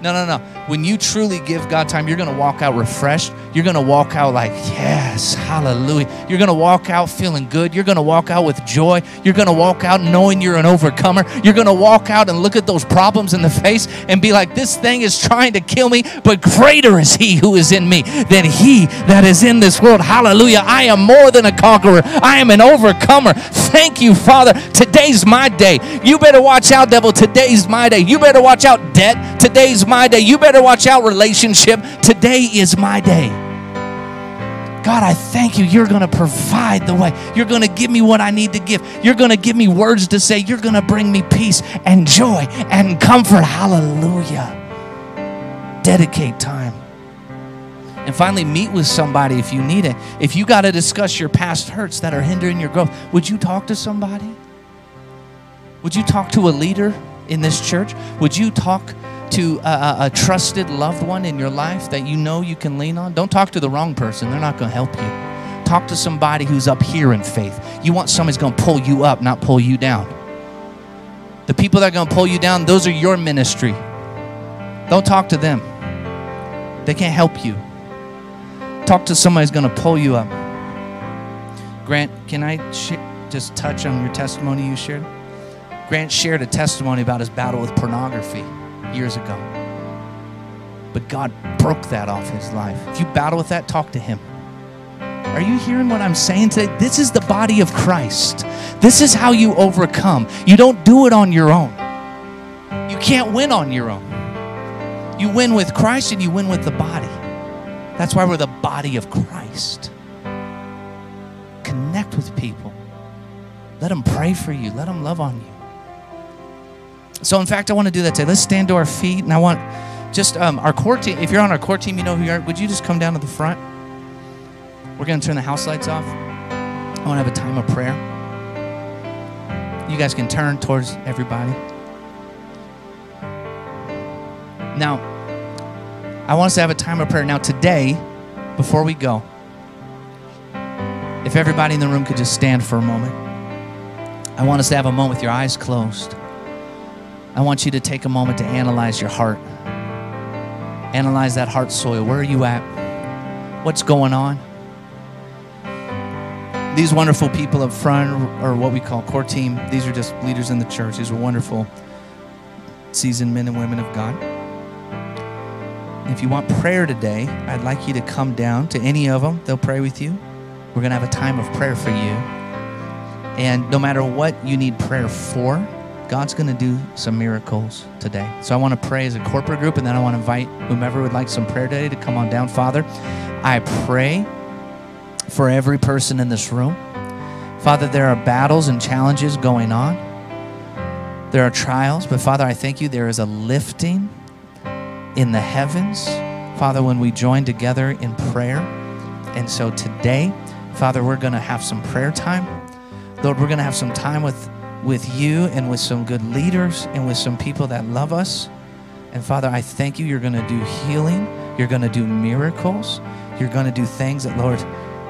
No, no, no. When you truly give God time, you're going to walk out refreshed. You're going to walk out like, yes, hallelujah. You're going to walk out feeling good. You're going to walk out with joy. You're going to walk out knowing you're an overcomer. You're going to walk out and look at those problems in the face and be like, this thing is trying to kill me, but greater is He who is in me than he that is in this world. Hallelujah. I am more than a conqueror. I am an overcomer. Thank you, Father. Today's my day. You better watch out, devil. Today's my day. You better watch out, debt. Today's my my day. You better watch out, relationship. Today is my day. God, I thank you. You're going to provide the way. You're going to give me what I need to give. You're going to give me words to say. You're going to bring me peace and joy and comfort. Hallelujah. Dedicate time. And finally, meet with somebody if you need it. If you got to discuss your past hurts that are hindering your growth, would you talk to somebody? Would you talk to a leader in this church? Would you talk to a, a trusted loved one in your life that you know you can lean on? Don't talk to the wrong person. They're not going to help you. Talk to somebody who's up here in faith. You want somebody's going to pull you up, not pull you down. The people that are going to pull you down, those are your ministry. Don't talk to them. They can't help you. Talk to somebody who's going to pull you up. Grant, can I sh- just touch on your testimony you shared? Grant shared a testimony about his battle with pornography years ago. But God broke that off his life. If you battle with that, talk to him. Are you hearing what I'm saying today? This is the body of Christ. This is how you overcome. You don't do it on your own. You can't win on your own. You win with Christ and you win with the body. That's why we're the body of Christ. Connect with people. Let them pray for you. Let them love on you. So in fact, I want to do that today. Let's stand to our feet, and I want just um, our core team. If you're on our core team, you know who you are. Would you just come down to the front? We're going to turn the house lights off. I want to have a time of prayer. You guys can turn towards everybody. Now, I want us to have a time of prayer. Now today, before we go, if everybody in the room could just stand for a moment. I want us to have a moment with your eyes closed. I want you to take a moment to analyze your heart. Analyze that heart soil. Where are you at? What's going on? These wonderful people up front are what we call core team. These are just leaders in the church. These are wonderful, seasoned men and women of God. If you want prayer today, I'd like you to come down to any of them. They'll pray with you. We're going to have a time of prayer for you. And no matter what you need prayer for, God's going to do some miracles today. So I want to pray as a corporate group, and then I want to invite whomever would like some prayer today to come on down. Father, I pray for every person in this room. Father, there are battles and challenges going on. There are trials, but Father, I thank you there is a lifting in the heavens, Father, when we join together in prayer. And so today, Father, we're going to have some prayer time. Lord, we're going to have some time with with you and with some good leaders and with some people that love us. And Father, I thank you. You're going to do healing. You're going to do miracles. You're going to do things that, Lord,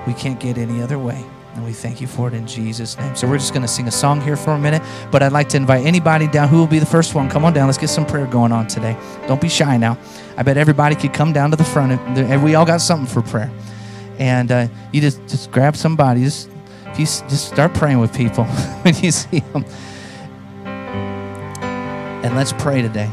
we can't get any other way. And we thank you for it in Jesus' name. So we're just going to sing a song here for a minute, but I'd like to invite anybody down. Who will be the first one? Come on down. Let's get some prayer going on today. Don't be shy now. I bet everybody could come down to the front, and we all got something for prayer. And uh, you just, just grab somebody. Just, if you, just start praying with people when you see them. And let's pray today.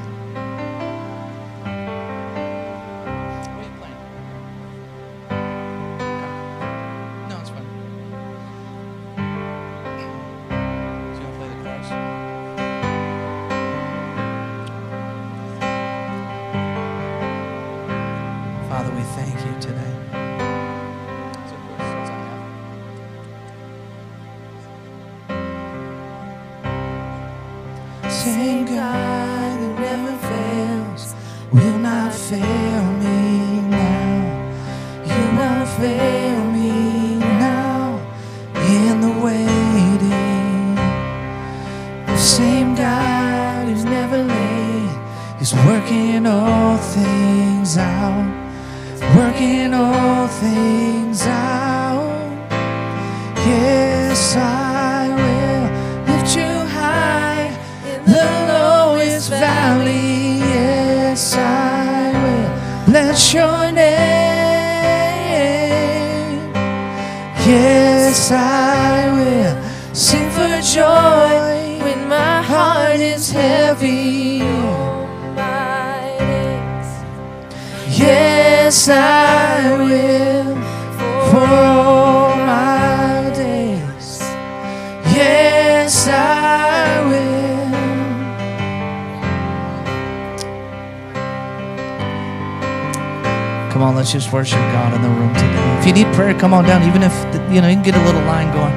Just worship God in the room today. If you need prayer, come on down. Even if you know you can get a little line going.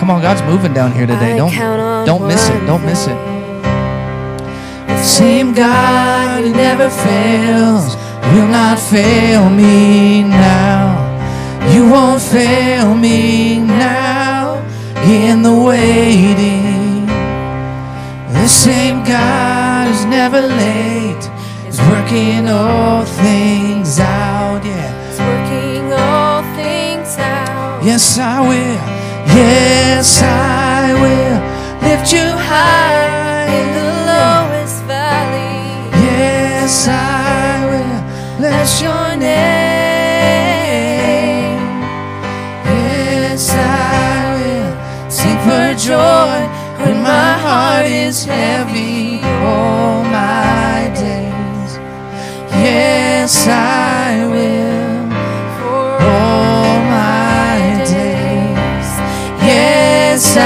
Come on, God's moving down here today. Don't don't miss it. Don't miss it. The same God who never fails will not fail me now. You won't fail me now in the waiting. The same God who's never late. Working all things out, yeah. It's working all things out. Yes, I will. Yes, I will. Lift you high in the lowest valley. Yes, I will. Bless your name. Yes, I will. Sing for joy when my heart is heavy. All my days. Yes, I will for all my days. Yes, I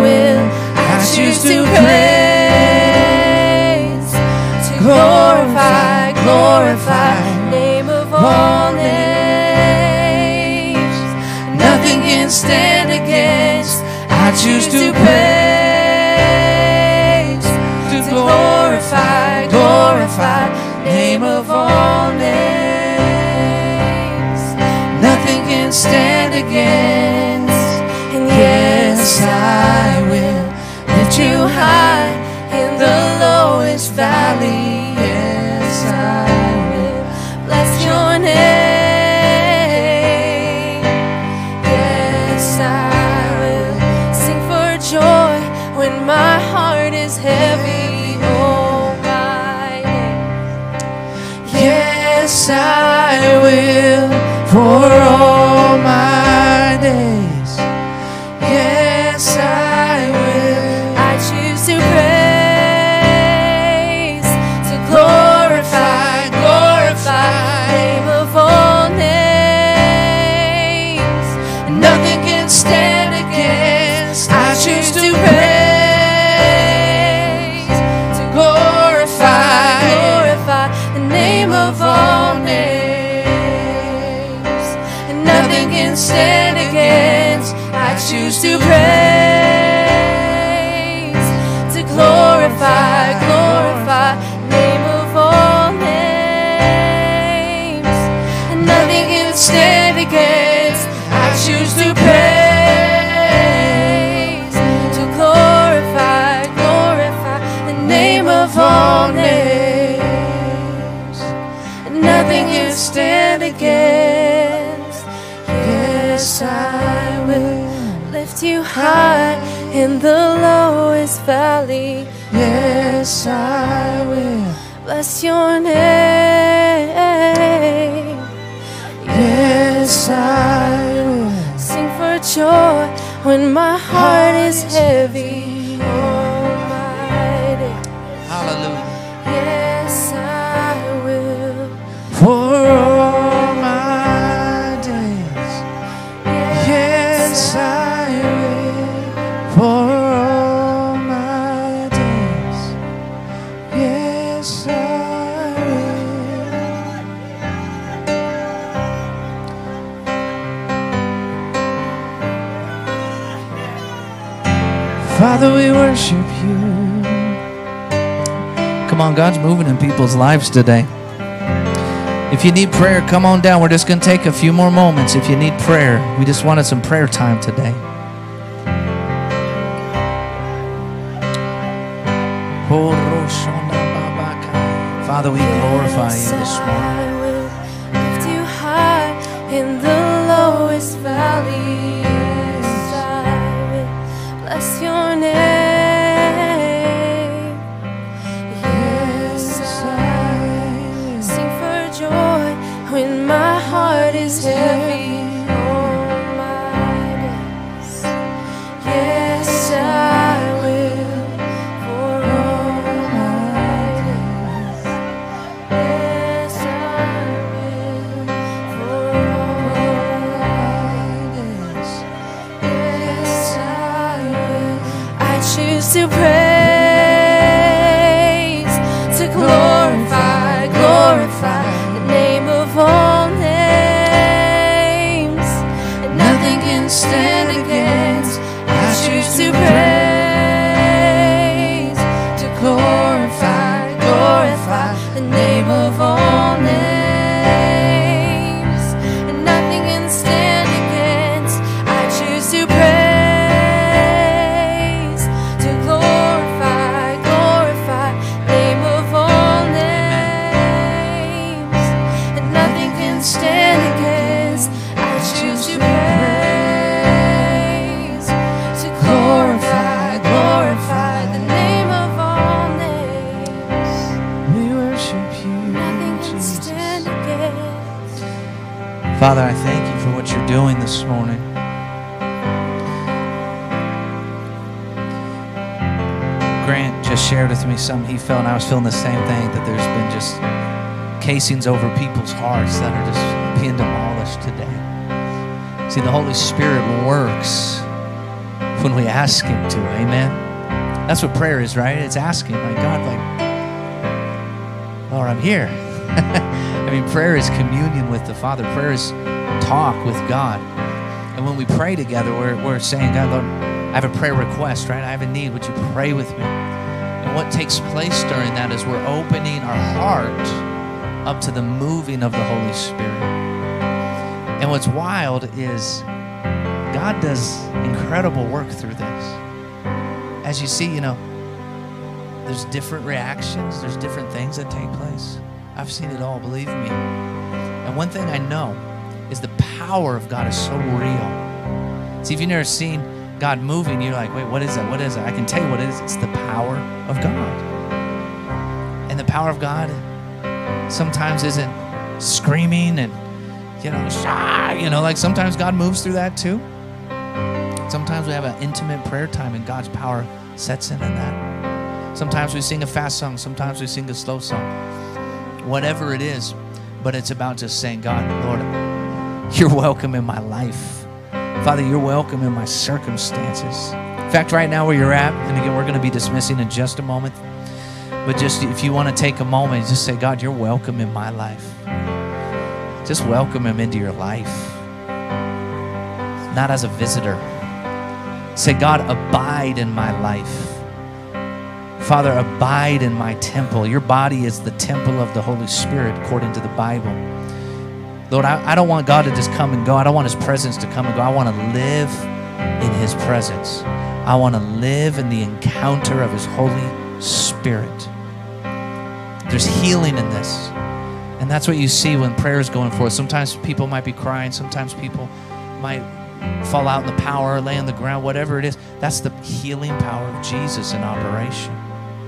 will. I choose to praise, to glorify, glorify the name of all names. Nothing can stand against. I choose to praise, name of all names. Nothing can stand against. And yes, I will lift you high in the lowest valley. Yes, I will bless your name. Yes, I will sing for joy when my heart is heavy. Yes, I will for all my days. Yes, I will. I choose to praise, to glorify, glorify the name of all names. Nothing can stand against. I choose to praise. Stand against. I choose to praise, to glorify, glorify the name of all names. And nothing can stand against. I choose to praise, to glorify, glorify the name of all names. And nothing can stand against. Yes, I will lift you high in the lowest valley. Yes, I will bless your name. Yes, I will sing for joy when my heart is heavy. Almighty. Hallelujah. Yes, I will. For Father, we worship you. Come on, God's moving in people's lives today. If you need prayer, come on down. We're just going to take a few more moments. If you need prayer, we just wanted some prayer time today. Father, we glorify you this morning. I will lift you high in the lowest valley. Bless your name. Yes, I sing for joy when my heart is heavy. Oh, my days. Yes, I will for all my days. Yes, I will for all my days. Yes, I choose to praise, to glorify, glorify the name of all names. And nothing can stand against. I choose to praise, to glorify, glorify the name of all names. And nothing can stand against. I choose to praise. Father, I thank you for what you're doing this morning. Grant just shared with me something he felt, and I was feeling the same thing, that there's been just casings over people's hearts that are just being demolished today. See, the Holy Spirit works when we ask Him to, amen? That's what prayer is, right? It's asking, like, God, like, Lord, I'm here. I mean, prayer is communion with the Father. Prayer is talk with God. And when we pray together, we're, we're saying, God, Lord, I have a prayer request, right? I have a need. Would you pray with me? And what takes place during that is we're opening our heart up to the moving of the Holy Spirit. And what's wild is God does incredible work through this. As you see, you know, there's different reactions. There's different things that take place. I've seen it all, believe me. And one thing I know is the power of God is so real. See, if you've never seen God moving, you're like, wait, what is that? What is that? I can tell you what it is. It's the power of God. And the power of God sometimes isn't screaming and, you know, shy. You know, like sometimes God moves through that too. Sometimes we have an intimate prayer time and God's power sets in in that. Sometimes we sing a fast song. Sometimes we sing a slow song. Whatever it is, but it's about just saying, God, Lord, you're welcome in my life. Father, you're welcome in my circumstances. In fact, right now where you're at, and again, we're going to be dismissing in just a moment, but just if you want to take a moment, just say, God, you're welcome in my life. Just welcome him into your life, not as a visitor. Say, God, abide in my life. Father, abide in my temple. Your body is the temple of the Holy Spirit, according to the Bible. Lord, I, I don't want God to just come and go. I don't want his presence to come and go. I want to live in his presence. I want to live in the encounter of his Holy Spirit. There's healing in this. And that's what you see when prayer is going forth. Sometimes people might be crying. Sometimes people might fall out in the power, lay on the ground, whatever it is. That's the healing power of Jesus in operation.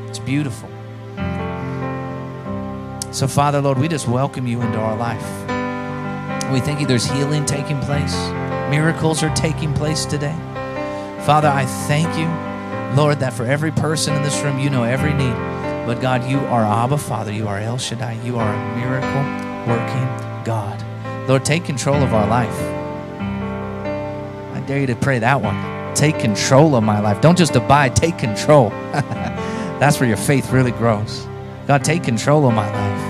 It's beautiful. So, Father, Lord, we just welcome you into our life. We thank you there's healing taking place. Miracles are taking place today. Father, I thank you, Lord, that for every person in this room, you know every need. But, God, you are Abba, Father. You are El Shaddai. You are a miracle-working God. Lord, take control of our life. I dare you to pray that one. Take control of my life. Don't just abide. Take control. That's where your faith really grows. God, take control of my life.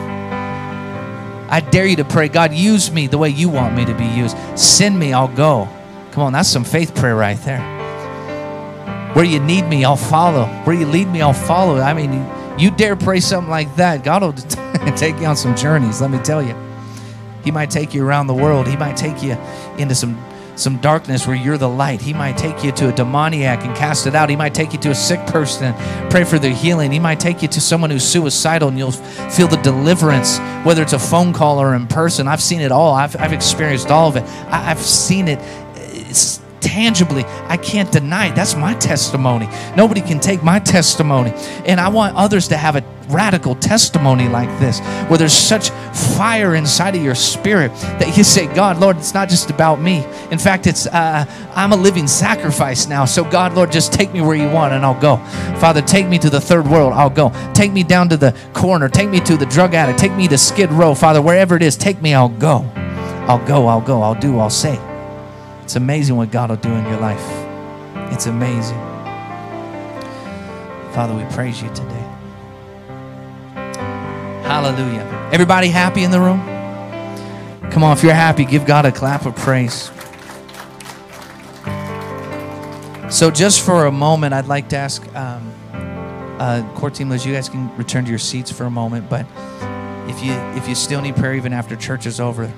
I dare you to pray, God, use me the way you want me to be used. Send me, I'll go. Come on, that's some faith prayer right there. Where you need me, I'll follow. Where you lead me, I'll follow. I mean, you, you dare pray something like that, God will take you on some journeys, let me tell you. He might take you around the world. He might take you into some, some darkness where you're the light. He might take you to a demoniac and cast it out. He might take you to a sick person and pray for their healing. He might take you to someone who's suicidal and you'll feel the deliverance, whether it's a phone call or in person. I've seen it all. I've, I've experienced all of it. I, I've seen it it's tangibly. I can't deny it. That's my testimony. Nobody can take my testimony. And I want others to have a radical testimony like this, where there's such fire inside of your spirit that you say, God, Lord, it's not just about me. In fact, it's uh, I'm a living sacrifice now. So God, Lord, just take me where you want and I'll go. Father, take me to the third world. I'll go. Take me down to the corner. Take me to the drug addict. Take me to Skid Row. Father, wherever it is, take me. I'll go. I'll go. I'll go. I'll do. I'll say. It's amazing what God will do in your life. It's amazing. Father, we praise you today. Hallelujah. Everybody happy in the room? Come on, if you're happy, give God a clap of praise. So just for a moment, I'd like to ask, um, uh, core team, Liz, you guys can return to your seats for a moment, but if you, if you still need prayer even after church is over,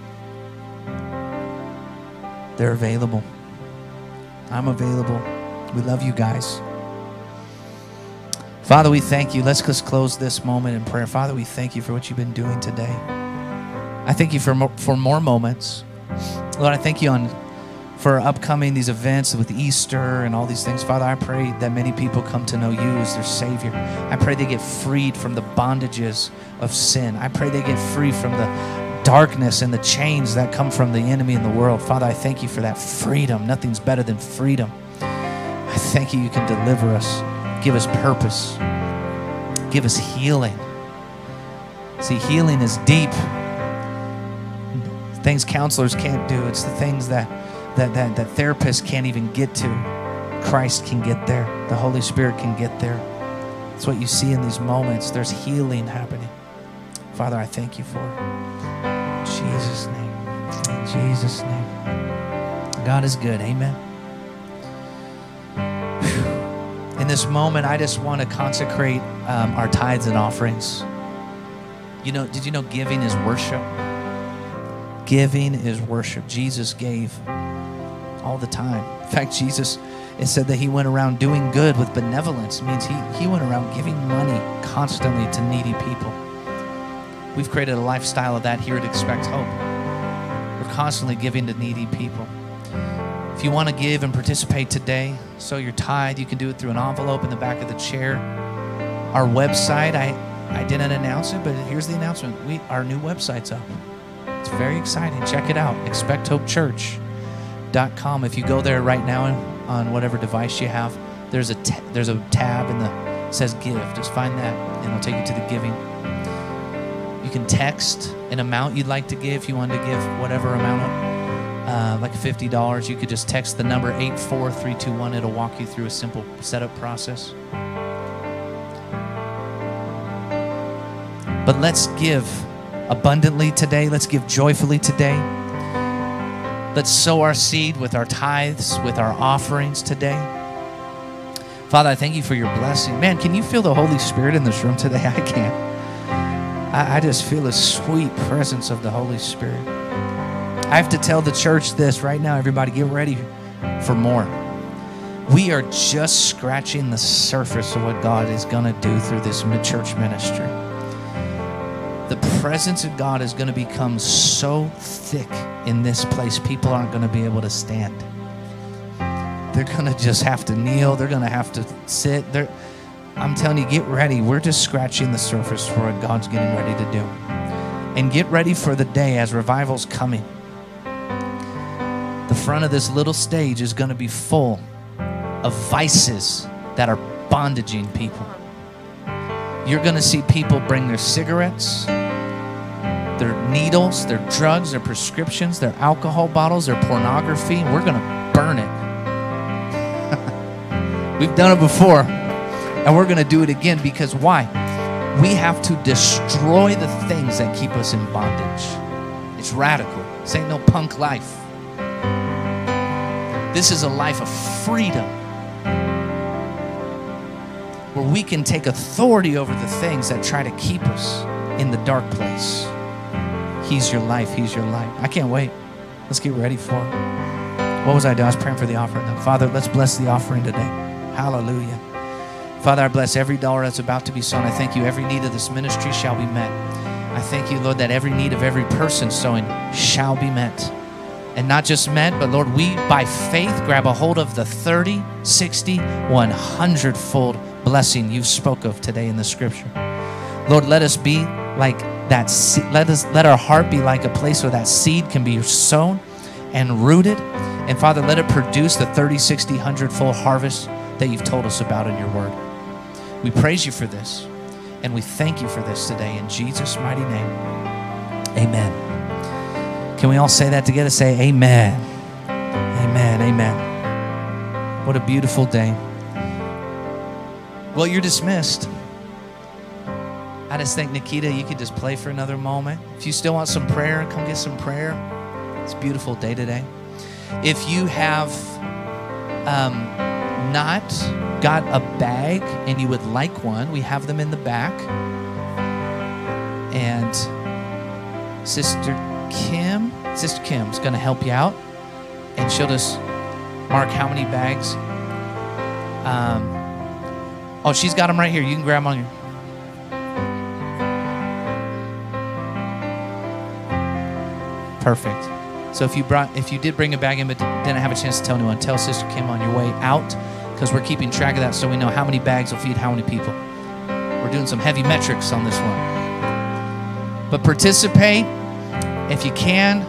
they're available. I'm available. We love you guys. Father, we thank you. Let's just close this moment in prayer. Father, we thank you for what you've been doing today. I thank you for more, for more moments. Lord, I thank you on for upcoming these events with Easter and all these things. Father, I pray that many people come to know you as their Savior. I pray they get freed from the bondages of sin. I pray they get free from the darkness and the chains that come from the enemy in the world. Father, I thank you for that freedom. Nothing's better than freedom. I thank you you can deliver us, give us purpose, give us healing. See, healing is deep. Things counselors can't do. It's the things that, that, that, that therapists can't even get to. Christ can get there. The Holy Spirit can get there. It's what you see in these moments. There's healing happening. Father, I thank you for it. Jesus' name. In Jesus' name. God is good. Amen. Whew. In this moment, I just want to consecrate um, our tithes and offerings. You know, did you know giving is worship? Giving is worship. Jesus gave all the time. In fact, Jesus, it said that he went around doing good with benevolence. It means he, he went around giving money constantly to needy people. We've created a lifestyle of that here at Expect Hope. We're constantly giving to needy people. If you want to give and participate today, sow your tithe. You can do it through an envelope in the back of the chair. Our website, I, I didn't announce it, but here's the announcement. We, our new website's up. It's very exciting. Check it out, expect hope church dot com. If you go there right now on whatever device you have, there's a, t- there's a tab in the that says give. Just find that, and it'll take you to the giving. You can text an amount you'd like to give. If you wanted to give whatever amount, uh, like fifty dollars, you could just text the number eight four three two one. It'll walk you through a simple setup process. But let's give abundantly today. Let's give joyfully today. Let's sow our seed with our tithes, with our offerings today. Father, I thank you for your blessing. Man, can you feel the Holy Spirit in this room today? I can. I just feel a sweet presence of the Holy Spirit. I have to tell the church this right now. Everybody, get ready for more. We are just scratching the surface of what God is going to do through this church ministry. The presence of God is going to become so thick in this place, people aren't going to be able to stand. They're going to just have to kneel. They're going to have to sit. They're I'm telling you, get ready. We're just scratching the surface for what God's getting ready to do. And get ready for the day as revival's coming. The front of this little stage is going to be full of vices that are bondaging people. You're going to see people bring their cigarettes, their needles, their drugs, their prescriptions, their alcohol bottles, their pornography. We're going to burn it. We've done it before. And we're going to do it again because why? We have to destroy the things that keep us in bondage. It's radical. This ain't no punk life. This is a life of freedom where we can take authority over the things that try to keep us in the dark place. He's your life. He's your life. I can't wait. Let's get ready for it. What was I doing? I was praying for the offering. Father, let's bless the offering today. Hallelujah. Father, I bless every dollar that's about to be sown. I thank you every need of this ministry shall be met. I thank you, Lord, that every need of every person sowing shall be met. And not just met, but Lord, we by faith grab a hold of the thirty, sixty, one hundred-fold blessing you spoke of today in the scripture. Lord, let us be like that seed. Let us let our heart be like a place where that seed can be sown and rooted. And Father, let it produce the thirty, sixty, one hundred-fold harvest that you've told us about in your word. We praise you for this, and we thank you for this today. In Jesus' mighty name, amen. Can we all say that together? Say amen. Amen, amen. What a beautiful day. Well, you're dismissed. I just think, Nikita, you could just play for another moment. If you still want some prayer, come get some prayer. It's a beautiful day today. If you have um, not got a bag and you would like one, we have them in the back. And Sister Kim, Sister Kim's going to help you out, and she'll just mark how many bags. Um, oh, she's got them right here. You can grab them on your. Perfect. So if you brought, if you did bring a bag in but didn't have a chance to tell anyone, tell Sister Kim on your way out, because we're keeping track of that so we know how many bags will feed how many people. We're doing some heavy metrics on this one. But participate if you can.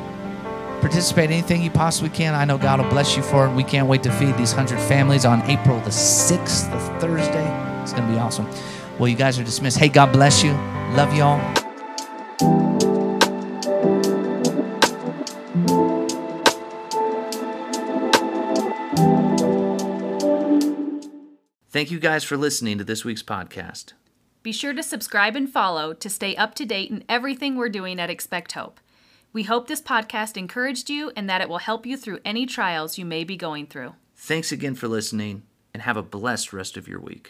Participate anything you possibly can. I know God will bless you for it. We can't wait to feed these one hundred families on April the sixth, the Thursday. It's going to be awesome. Well, you guys are dismissed. Hey, God bless you. Love y'all. Thank you guys for listening to this week's podcast. Be sure to subscribe and follow to stay up to date in everything we're doing at Expect Hope. We hope this podcast encouraged you and that it will help you through any trials you may be going through. Thanks again for listening, and have a blessed rest of your week.